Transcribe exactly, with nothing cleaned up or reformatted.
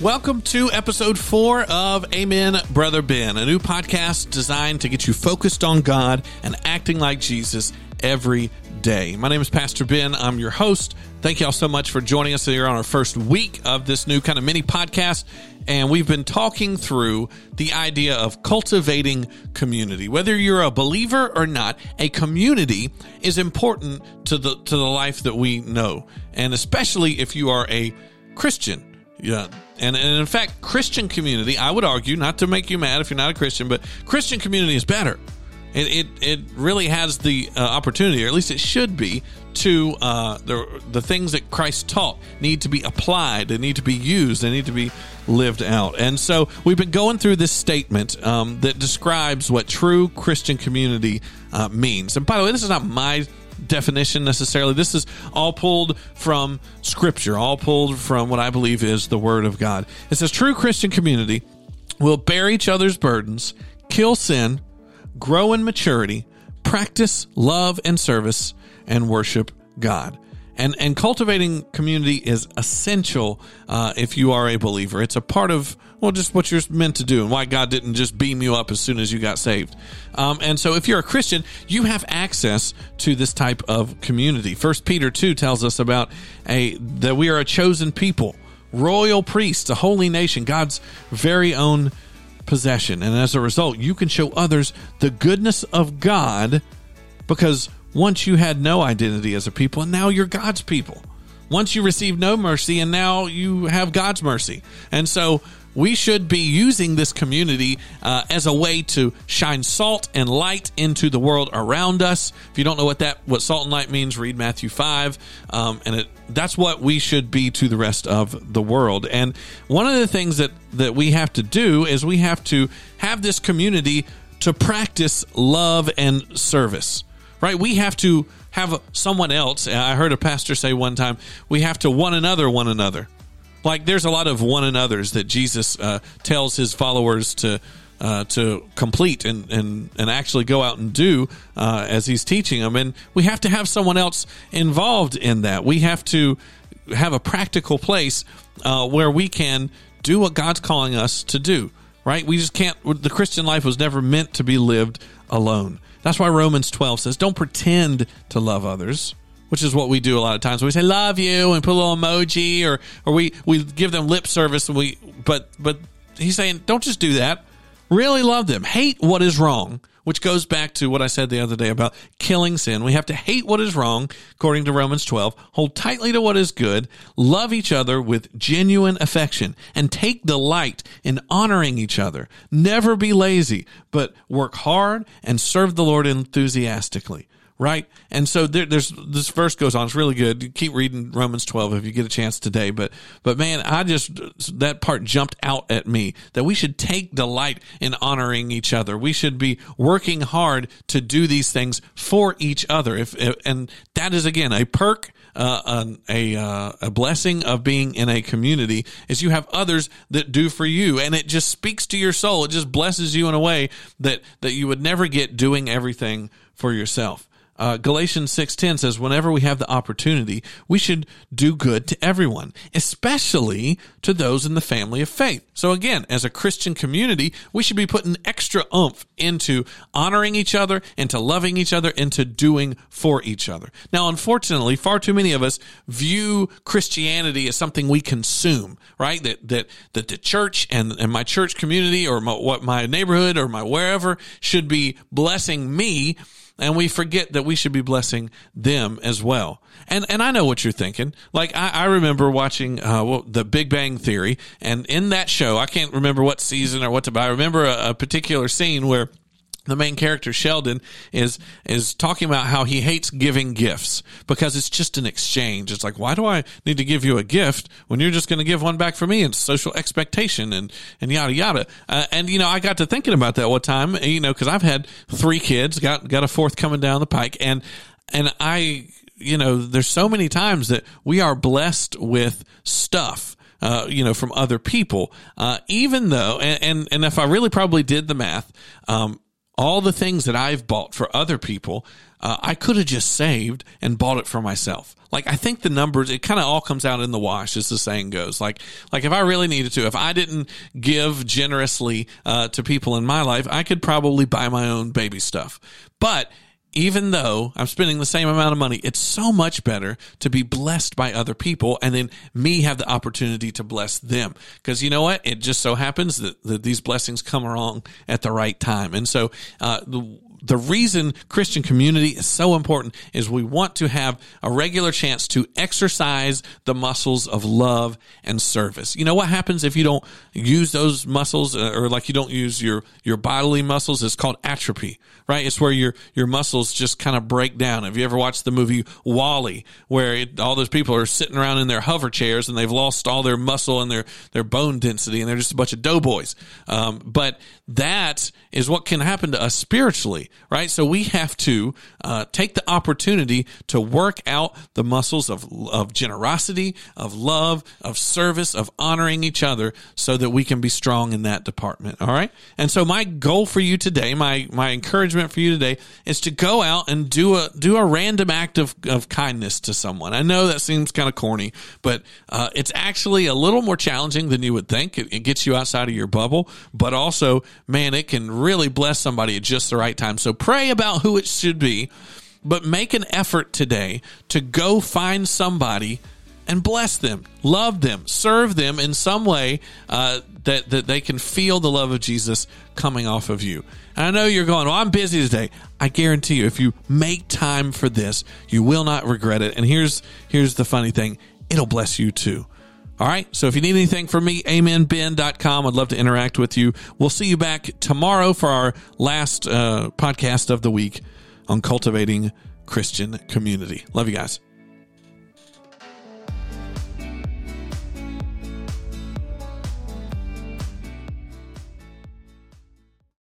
Welcome to episode four of Amen Brother Ben, a new podcast designed to get you focused on God and acting like Jesus every day. My name is Pastor Ben. I'm your host. Thank y'all so much for joining us here on our first week of this new kind of mini podcast. And we've been talking through the idea of cultivating community. Whether you're a believer or not, a community is important to the to the life that we know. And especially if you are a Christian. Yeah. And, and in fact, Christian community, I would argue, not to make you mad if you're not a Christian, but Christian community is better. It it, it really has the uh, opportunity, or at least it should be, to uh, the the things that Christ taught need to be applied. They need to be used. They need to be lived out. And so we've been going through this statement um, that describes what true Christian community uh, means. And by the way, this is not my definition necessarily. This is all pulled from Scripture, all pulled from what I believe is the Word of God. It says, true Christian community will bear each other's burdens, kill sin, grow in maturity, practice love and service, and worship God. And and cultivating community is essential uh, if you are a believer. It's a part of, well, just what you're meant to do and why God didn't just beam you up as soon as you got saved. Um, and so if you're a Christian, you have access to this type of community. First Peter two tells us about a that we are a chosen people, royal priests, a holy nation, God's very own possession. And as a result, you can show others the goodness of God, because once you had no identity as a people, and now you're God's people. Once you received no mercy, and now you have God's mercy. And so we should be using this community uh, as a way to shine salt and light into the world around us. If you don't know what that what salt and light means, read Matthew five. Um, and it, that's what we should be to the rest of the world. And one of the things that, that we have to do is we have to have this community to practice love and service. Right, we have to have someone else. I heard a pastor say one time, we have to one another one another. Like there's a lot of one another's that Jesus uh, tells his followers to uh, to complete and, and, and actually go out and do uh, as he's teaching them. And we have to have someone else involved in that. We have to have a practical place uh, where we can do what God's calling us to do. Right? We just can't, the Christian life was never meant to be lived alone. That's why Romans twelve says, don't pretend to love others, which is what we do a lot of times. We say, love you, and put a little emoji, or or we, we give them lip service. And we But but he's saying, don't just do that. Really love them. Hate what is wrong, which goes back to what I said the other day about killing sin. We have to hate what is wrong, according to Romans twelve, hold tightly to what is good, love each other with genuine affection, and take delight in honoring each other. Never be lazy, but work hard and serve the Lord enthusiastically. Right? And so there, there's this verse goes on. It's really good. You keep reading Romans twelve if you get a chance today. But, but man, I just, that part jumped out at me, that we should take delight in honoring each other. We should be working hard to do these things for each other. If, if and that is, again, a perk, uh, a, a, a blessing of being in a community, is you have others that do for you. And it just speaks to your soul. It just blesses you in a way that, that you would never get doing everything for yourself. Uh, Galatians six ten says, whenever we have the opportunity, we should do good to everyone, especially to those in the family of faith. So again, as a Christian community, we should be putting extra oomph into honoring each other, into loving each other, into doing for each other. Now, unfortunately, far too many of us view Christianity as something we consume, right? That that that the church and, and my church community, or my, what my neighborhood or my wherever should be blessing me. And we forget that we should be blessing them as well. And and I know what you're thinking. Like, I, I remember watching uh, well, The Big Bang Theory, and in that show, I can't remember what season or what to, but I remember a, a particular scene where the main character, Sheldon, is is talking about how he hates giving gifts because it's just an exchange. It's like, why do I need to give you a gift when you're just going to give one back for me? It's social expectation and, and yada, yada. Uh, and, you know, I got to thinking about that one time, you know, because I've had three kids, got got a fourth coming down the pike. And and I, you know, there's so many times that we are blessed with stuff. Uh, you know, from other people, uh, even though, and, and, and if I really probably did the math, um, All the things that I've bought for other people, uh, I could have just saved and bought it for myself. Like, I think the numbers, it kind of all comes out in the wash, as the saying goes. Like, like if I really needed to, if I didn't give generously uh, to people in my life, I could probably buy my own baby stuff. But even though I'm spending the same amount of money, it's so much better to be blessed by other people and then me have the opportunity to bless them. Because you know what? It just so happens that, that these blessings come along at the right time. And so uh, the The reason Christian community is so important is we want to have a regular chance to exercise the muscles of love and service. You know what happens if you don't use those muscles, or like you don't use your, your bodily muscles? It's called atrophy, right? It's where your, your muscles just kind of break down. Have you ever watched the movie WALL-E, where it, all those people are sitting around in their hover chairs and they've lost all their muscle and their, their bone density and they're just a bunch of doughboys? Um, but that is what can happen to us spiritually. Right? So we have to uh, take the opportunity to work out the muscles of, of generosity, of love, of service, of honoring each other so that we can be strong in that department. All right. And so my goal for you today, my, my encouragement for you today is to go out and do a, do a random act of, of kindness to someone. I know that seems kind of corny, but uh, it's actually a little more challenging than you would think. It, it gets you outside of your bubble, but also, man, it can really bless somebody at just the right time. So pray about who it should be, but make an effort today to go find somebody and bless them, love them, serve them in some way uh, that, that they can feel the love of Jesus coming off of you. And I know you're going, well, I'm busy today. I guarantee you, if you make time for this, you will not regret it. And here's here's the funny thing. It'll bless you too. All right. So if you need anything from me, amen ben dot com. I'd love to interact with you. We'll see you back tomorrow for our last uh, podcast of the week on cultivating Christian community. Love you guys.